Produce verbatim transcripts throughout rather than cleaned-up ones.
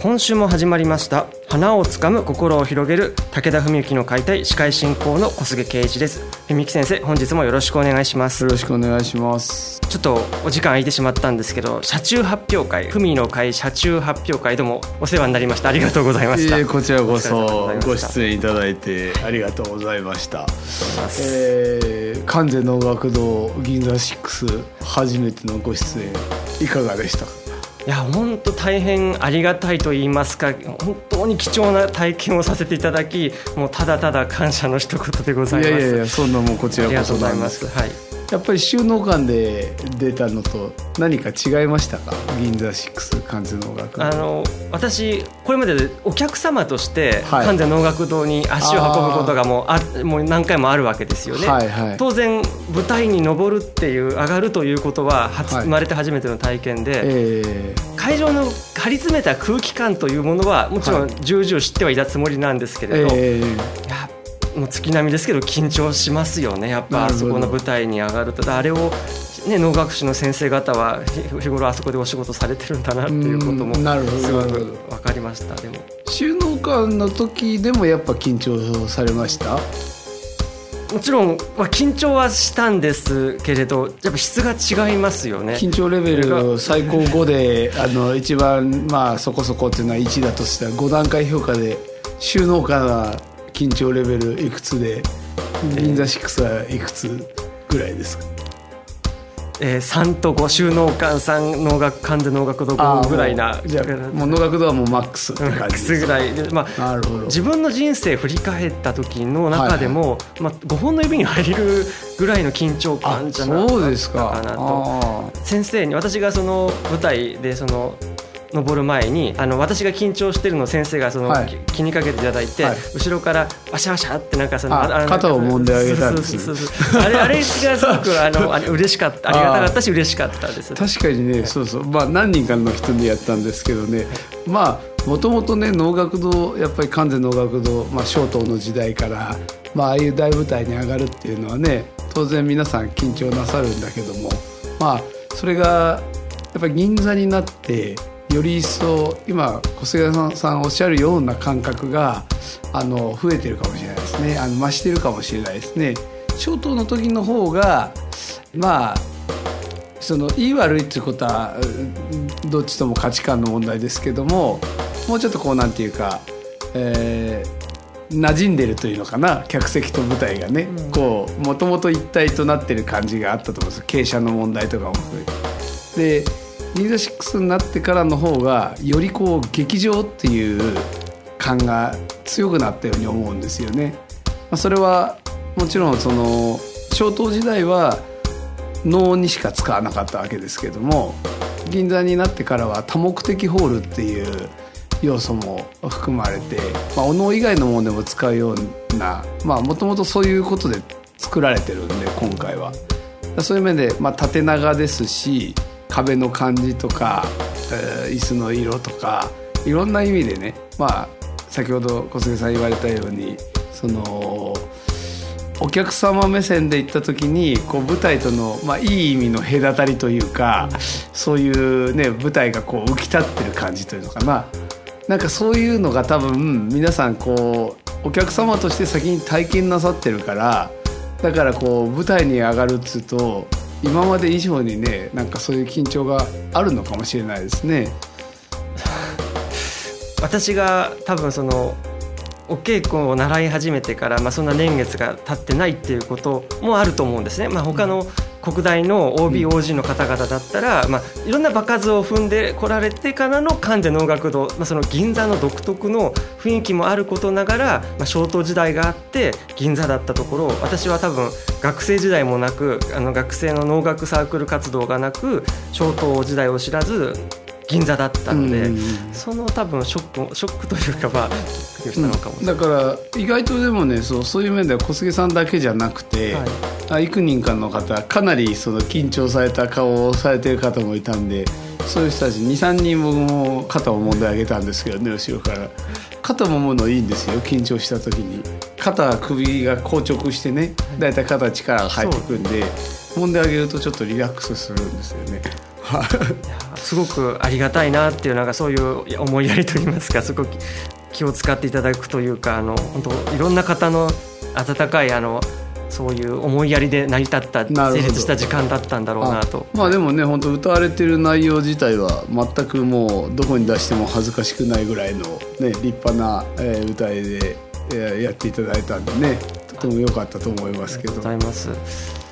今週も始まりました。花をつかむ心を広げる武田文幸の解体、司会進行の小菅圭一です。文幸先生、本日もよろしくお願いします。よろしくお願いします。ちょっとお時間空いてしまったんですけど、車中発表会、文の会車中発表会、どうもお世話になりました。ありがとうございました。えー、こちらこそご出演いただいてありがとうございました。えー、観世能楽堂銀座ろく初めてのご出演いかがでしたか？いや、本当大変ありがたいと言いますか、本当に貴重な体験をさせていただき、もうただただ感謝の一言でございます。いやいやいや、そんなもうこちらこそなんですけど、はい、やっぱり収納館で出たのと何か違いましたか？銀座ろく観世能楽堂。あの私これまでお客様として観世能楽堂に足を運ぶことがもう、あ、もう何回もあるわけですよね、はいはい、当然舞台に上るっていう上がるということは、初、はい、生まれて初めての体験で、えー、会場の張り詰めた空気感というものはもちろん重々知ってはいたつもりなんですけれど、はい、えー、やっぱもう月並みですけど緊張しますよね。やっぱあそこの舞台に上がると、あれを、ね、能楽師の先生方は日頃あそこでお仕事されてるんだなっていうこともすごく分かりました。でも収納館の時でもやっぱ緊張されました？もちろん、まあ、緊張はしたんですけれど、やっぱ質が違いますよね。緊張レベル最高ごであの一番、まあ、そこそこっていうのはいちだとしたらご段階評価で収納館は緊張レベルいくつで、銀座ろくはいくつぐらいですか？えー、さんとご、収納館さん、能楽観世能楽堂ごぐらいな。じゃあもう能楽堂はもうマックスって感じですマックスぐらいで、まあ、自分の人生振り返った時の中でも、はいはいまあ、ごほんの指に入るぐらいの緊張感じゃなかったかなと。先生に、私がその舞台でその登る前に、あの私が緊張してるのを先生がその、はい、気にかけていただいて、はい、後ろからワシャワシャってなんかそのああ肩を揉んであげたんです。あれ、あれがすごくあのあ嬉しかった、ありがたかったし嬉しかったです。確かにね、はい、そうそう、まあ、何人かの人にやったんですけどね、はい、まあもともとね能楽堂、やっぱり観世能楽堂、まあ、松濤の時代から、まあ、ああいう大舞台に上がるっていうのはね、当然皆さん緊張なさるんだけども、まあそれがやっぱり銀座になってより一層、今小菅さんおっしゃるような感覚があの増えてるかもしれないですね。あの増してるかもしれないですね。小頭の時の方がまあそのいい悪いっていうことはどっちとも価値観の問題ですけども、もうちょっとこうなんていうか、えー、馴染んでるというのかな、客席と舞台がね、うん、こうもともと一体となってる感じがあったと思うんです。傾斜の問題とかも含めて。で銀座ろくになってからの方がよりこう劇場っていう感が強くなったように思うんですよね。まあ、それはもちろんその小東時代は能にしか使わなかったわけですけども、銀座になってからは多目的ホールっていう要素も含まれて、まあ、お能以外のものでも使うような、まあもともとそういうことで作られてるんで、今回はそういう面で、まあ、縦長ですし、壁の感じとか、えー、椅子の色とかいろんな意味でね、まあ、先ほど小菅さん言われたようにそのお客様目線で行った時にこう舞台との、まあ、いい意味の隔たりというか、そういう、ね、舞台がこう浮き立ってる感じというのかな、なんかそういうのが多分皆さんこうお客様として先に体験なさってるから、だからこう舞台に上がるっつうと今まで以上にね、なんかそういう緊張があるのかもしれないですね。私が多分そのお稽古を習い始めてから、まあ、そんな年月が経ってないっていうこともあると思うんですね。まあ、他の国大の オービーオージー の方々だったら、まあ、いろんな場数を踏んでこられてからの関西能楽堂、まあ、その銀座の独特の雰囲気もあることながら、まあ、小島時代があって銀座だったところを、私は多分学生時代もなく、あの学生の能楽サークル活動がなく小島時代を知らず銀座だったので、うん、その多分ショック、ショックというか、まあ、したのかもしれない、うん、だから意外とでもね、そう、そういう面では小杉さんだけじゃなくて、はい、幾人かの方かなりその緊張された顔をされてる方もいたんで、そういう人たち にさんにん僕も肩を揉んであげたんですけどね、後ろから肩揉むのいいんですよ、緊張した時に肩、首が硬直してね、だいたい肩に力が入ってくるんで、揉んであげるとちょっとリラックスするんですよねすごくありがたいなっていう、なんかそういう思いやりといいますか、すごく気を使っていただくというか、あの本当いろんな方の温かい、あのそういう思いやりで成り立った成立した時間だったんだろうなと。あ、まあ、でもね、本当歌われてる内容自体は全くもうどこに出しても恥ずかしくないぐらいの、ね、立派な、えー、歌いで、えー、やっていただいたんでね、とても良かったと思いますけど。ありがとうございます。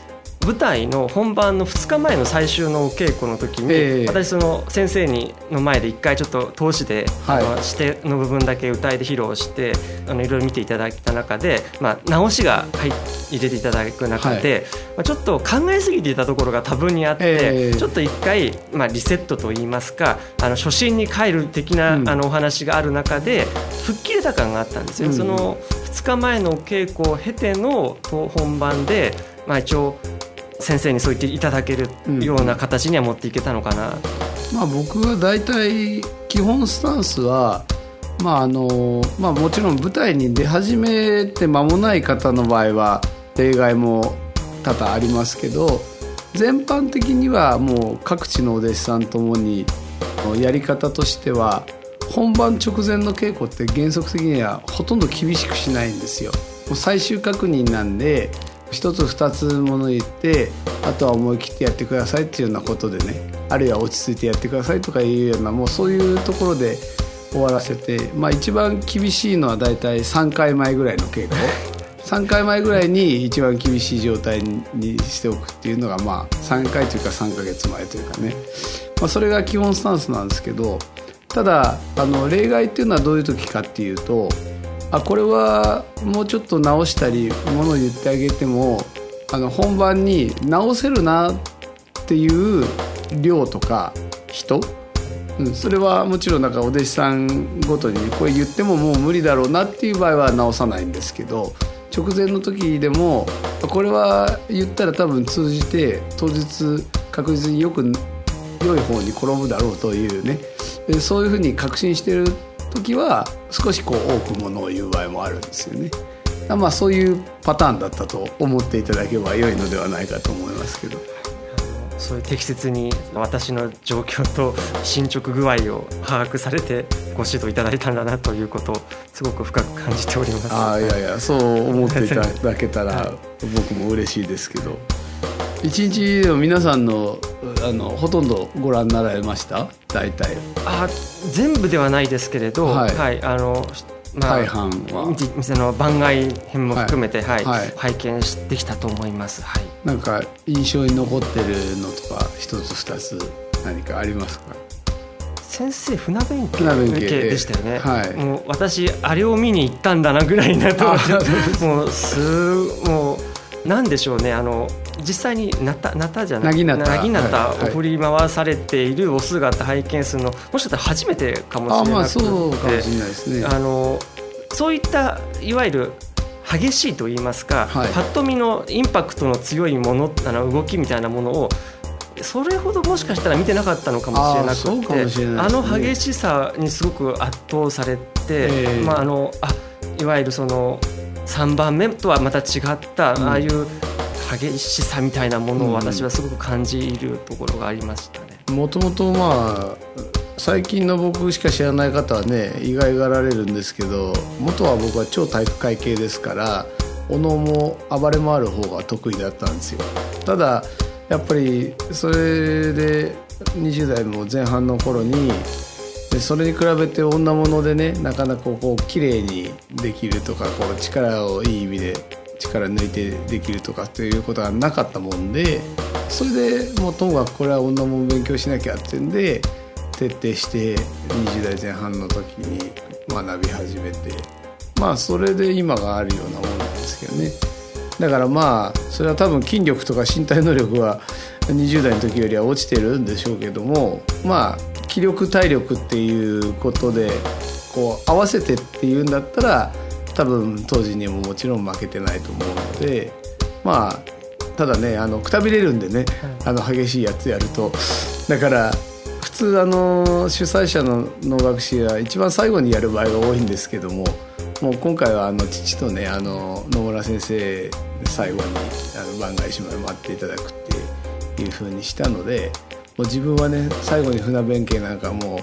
舞台の本番のふつかまえの最終のお稽古の時に、えー、私その先生にの前で一回ちょっと通しで、はい、あの指定の部分だけ歌いで披露して、あのいろいろ見ていただいた中で、まあ、直しが入れていただく中で、はい、まあ、ちょっと考えすぎていたところが多分にあって、えー、ちょっと一回、まあ、リセットといいますか、あの初心に帰る的な、うん、あのお話がある中で吹っ切れた感があったんですよ、うん、そのふつかまえのお稽古を経ての本番で、まあ、一応先生にそう言っていただけるような形には持っていけたのかな、うん、まあ、僕はだいたい基本スタンスは、まああのまあ、もちろん舞台に出始めて間もない方の場合は例外も多々ありますけど、全般的にはもう各地のお弟子さんともにやり方としては、本番直前の稽古って原則的にはほとんど厳しくしないんですよ。もう最終確認なんで、一つ二つもの言って、あとは思い切ってやってくださいっていうようなことでね、あるいは落ち着いてやってくださいとかいうような、もうそういうところで終わらせて、まあ、一番厳しいのはだいたいさんかいまえぐらいの稽古さんかいまえぐらいに一番厳しい状態にしておくっていうのが、まあさんかいというかさんかげつまえというかね、まあ、それが基本スタンスなんですけど、ただあの例外っていうのはどういう時かっていうと、あ、これはもうちょっと直したりものを言ってあげても、あの本番に直せるなっていう量とか人、うん、それはもちろんなんかお弟子さんごとにこれ言ってももう無理だろうなっていう場合は直さないんですけど、直前の時でもこれは言ったら多分通じて当日確実によく良い方に転ぶだろうというね、そういうふうに確信してる時は少しこう多くものを言う場合もあるんですよね。まあ、そういうパターンだったと思っていただければ良いのではないかと思いますけど、そういう適切に私の状況と進捗具合を把握されてご指導いただいたんだなということをすごく深く感じております。あ、いやいや、そう思っていただけたら僕も嬉しいですけど、一日でも皆さんのあのほとんどご覧になられました？大体あ全部ではないですけれど、はいはい、あのまあ、大半は店の番外編も含めて、はいはいはい、拝見できたと思います、はい、なんか印象に残ってるのとか一つ二つ何かありますか？先生船弁慶でしたよね、はい、もう私あれを見に行ったんだなぐらいなともうすもうなんでしょうね、あの実際になたなたじゃないなぎなたを振り回されているお姿拝見するの、もしかしたら初めてかもしれなくて、あ、まあ、そうかもしれないですね。あのそういったいわゆる激しいといいますか、はい、パッと見のインパクトの強いもの、あの動きみたいなものをそれほどもしかしたら見てなかったのかもしれなくて、 あ、そうかもしれないですね。あの激しさにすごく圧倒されて、まあ、あのあいわゆるそのさんばんめとはまた違った、うん、ああいう激しさみたいなものを私はすごく感じるところがありましたね。もともとまあ最近の僕しか知らない方はね意外がられるんですけど、元は僕は超体育会系ですから、お能も暴れ回る方が得意だったんですよ。ただやっぱりそれでにじゅう代も前半の頃にで、それに比べて女物でね、なかなかこう綺麗にできるとかこう力をいい意味で力抜いてできるとかっていうことがなかったもんで、それでもうともかくこれは女も勉強しなきゃっていうんで徹底してにじゅうだいぜんはんの時に学び始めて、まあそれで今があるようなものなんですけどね。だからまあそれは多分筋力とか身体能力はにじゅう代の時よりは落ちてるんでしょうけども、まあ気力体力っていうことでこう合わせてっていうんだったら多分当時にももちろん負けてないと思うので、まあただねあのくたびれるんでね、あの激しいやつやると、だから普通あの主催者の能楽師は一番最後にやる場合が多いんですけども、もう今回はあの父とねあの野村先生最後にあの番外芝居待っていただくっていう風にしたので、もう自分はね最後に船弁慶なんかも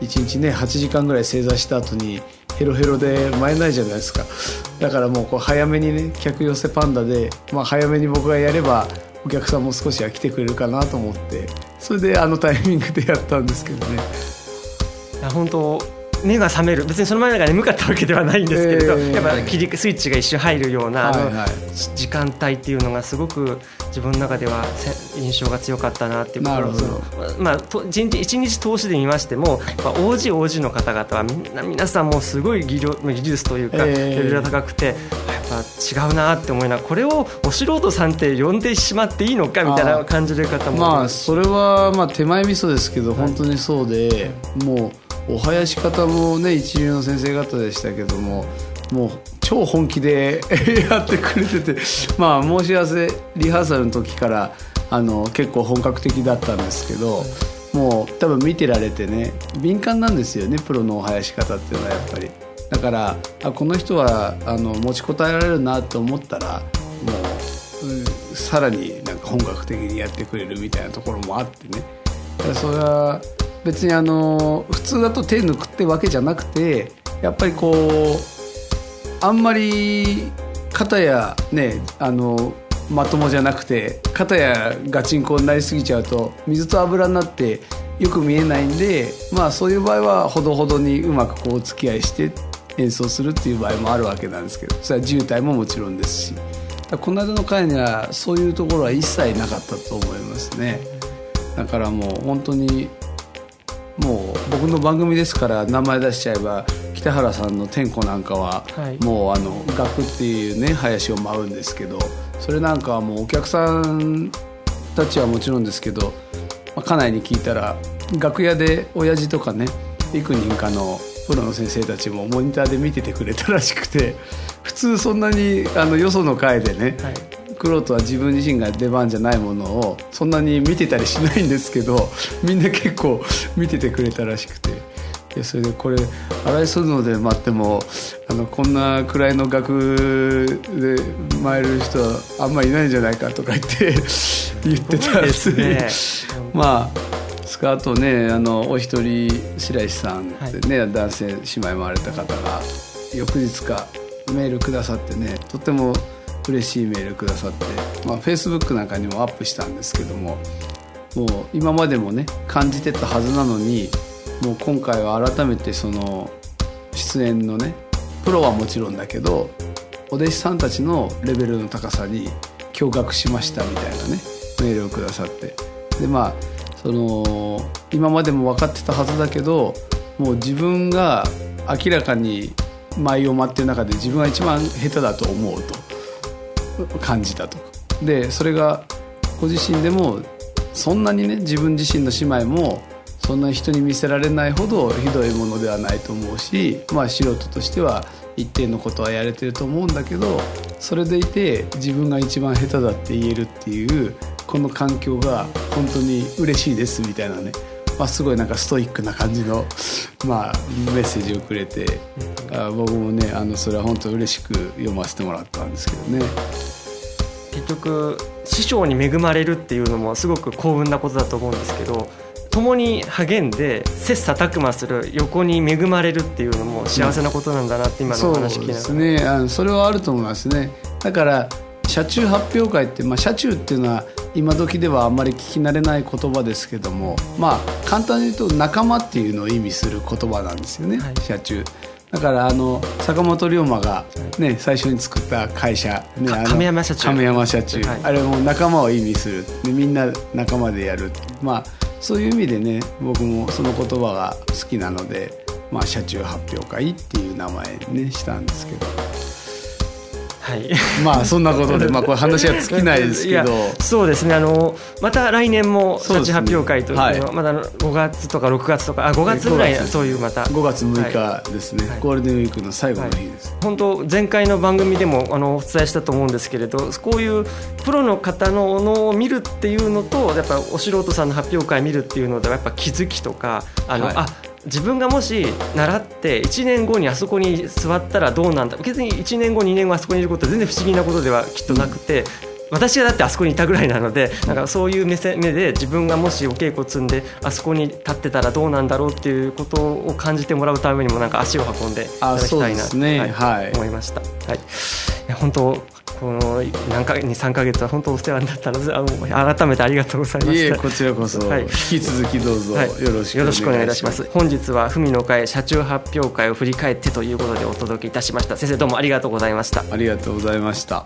ういちにちねはちじかんぐらい正座した後にヘロヘロで舞えないじゃないですか。だからもうこう早めにね客寄せパンダで、まあ、早めに僕がやればお客さんも少しは来てくれるかなと思って、それであのタイミングでやったんですけどね。いや本当目が覚める、別にその前が眠かったわけではないんですけれど、えー、やっぱりスイッチが一瞬入るような、はいはい、あの時間帯っていうのがすごく自分の中では印象が強かったなっていう。なるほど。まあ、と一日通しで見ましても、まあ、王子王子の方々はみんな皆さんもうすごい技量技術というかレベルが高くて、えー、やっぱ違うなって思いながら、これをお素人さんって呼んでしまっていいのかみたいな感じる方も、まあ、それはまあ手前味噌ですけど本当にそうで、はい、もうお囃子方もね一流の先生方でしたけども、もう超本気でやってくれてて、まあ申し合わせリハーサルの時からあの結構本格的だったんですけど、もう多分見てられてね敏感なんですよね、プロのお囃子方っていうのはやっぱり。だからあこの人はあの持ちこたえられるなと思ったらもうさらになんか本格的にやってくれるみたいなところもあってね。だからそれは別にあの普通だと手抜くってわけじゃなくて、やっぱりこうあんまり肩やねあのまともじゃなくて肩やガチンコになりすぎちゃうと水と油になってよく見えないんで、まあそういう場合はほどほどにうまくこうお付き合いして演奏するっていう場合もあるわけなんですけど、それは渋滞ももちろんですし、この間の回にはそういうところは一切なかったと思いますね。だからもう本当にもう僕の番組ですから名前出しちゃえば北原さんの天子なんかはもうあの楽っていうね囃子を舞うんですけど、それなんかはもうお客さんたちはもちろんですけど、まあ、家内に聞いたら楽屋で親父とかね幾人かのプロの先生たちもモニターで見ててくれたらしくて、普通そんなにあのよその会でね、はいクロートは自分自身が出番じゃないものをそんなに見てたりしないんですけど、みんな結構見ててくれたらしくて、いやそれでこれ荒井するので待ってもあのこんなくらいの楽で参る人はあんまりいないんじゃないかとか言って言ってたんですね。まあスカートねあのお一人白石さんでね、はい、男性姉妹回れた方が翌日かメールくださってね、とっても嬉しいメールくださって、まあ、Facebook なんかにもアップしたんですけども、もう今までもね感じてたはずなのに、もう今回は改めてその出演のねプロはもちろんだけどお弟子さんたちのレベルの高さに驚愕しましたみたいなねメールをくださって、でまあその今までも分かってたはずだけど、もう自分が明らかに舞を舞ってる中で自分が一番下手だと思うと感じたと。でそれがご自身でもそんなにね自分自身の姉妹もそんな人に見せられないほどひどいものではないと思うし、まあ素人としては一定のことはやれてると思うんだけど、それでいて自分が一番下手だって言えるっていうこの環境が本当に嬉しいですみたいなね、まあ、すごいなんかストイックな感じの、まあ、メッセージをくれて、あ僕もねあのそれは本当に嬉しく読ませてもらったんですけどね。結局師匠に恵まれるっていうのもすごく幸運なことだと思うんですけど、共に励んで切磋琢磨する横に恵まれるっていうのも幸せなことなんだなって今のお話聞きながら、うん、そうですね、あのそれはあると思いますね。だから社中発表会って、まあ、社中っていうのは今時ではあんまり聞き慣れない言葉ですけども、まあ簡単に言うと仲間っていうのを意味する言葉なんですよね、はい、社中。だからあの坂本龍馬が、ね、最初に作った会社、ね、亀山社中、亀山社中、はい、あれも仲間を意味するで、みんな仲間でやる、まあ、そういう意味でね、僕もその言葉が好きなので、まあ、社中発表会っていう名前に、ね、したんですけど、はい、まあそんなことで、まあ、これ話は尽きないですけどそうですね、あのまた来年も社中発表会というのは、ね、はい、まだごがつとかろくがつとか、あごがつぐらい、そういうまたごがつむいかですね、はい、ゴールデンウィークの最後の日です、はい、本当前回の番組でもあのお伝えしたと思うんですけれど、こういうプロの方のものを見るっていうのと、やっぱお素人さんの発表会見るっていうのでは、やっぱ気づきとか、あの、はい、あ自分がもし習っていちねんごにあそこに座ったらどうなんだ、別にいちねんごにねんごあそこにいることは全然不思議なことではきっとなくて、私がだってあそこにいたぐらいなので、なんかそういう目線目で自分がもしお稽古積んであそこに立ってたらどうなんだろうっていうことを感じてもらうためにも、なんか足を運んでいただきたいなと、ね、はいはい、思いました、はい、いや本当この何ヶ月にさんかげつは本当お世話になったので、改めてありがとうございました。いえ、こちらこそ、はい、引き続きどうぞよろしくお願いします。はい、よろしくお願いいたします。本日は文の会社中発表会を振り返ってということでお届けいたしました。先生どうもありがとうございました。ありがとうございました。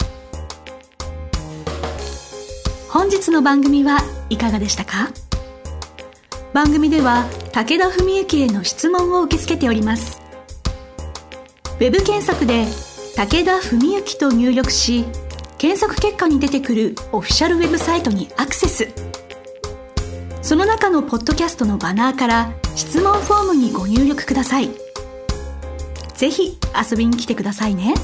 本日の番組はいかがでしたか？番組では武田文幸への質問を受け付けております。ウェブ検索で武田文幸と入力し、検索結果に出てくるオフィシャルウェブサイトにアクセス。その中のポッドキャストのバナーから質問フォームにご入力ください。ぜひ遊びに来てくださいね。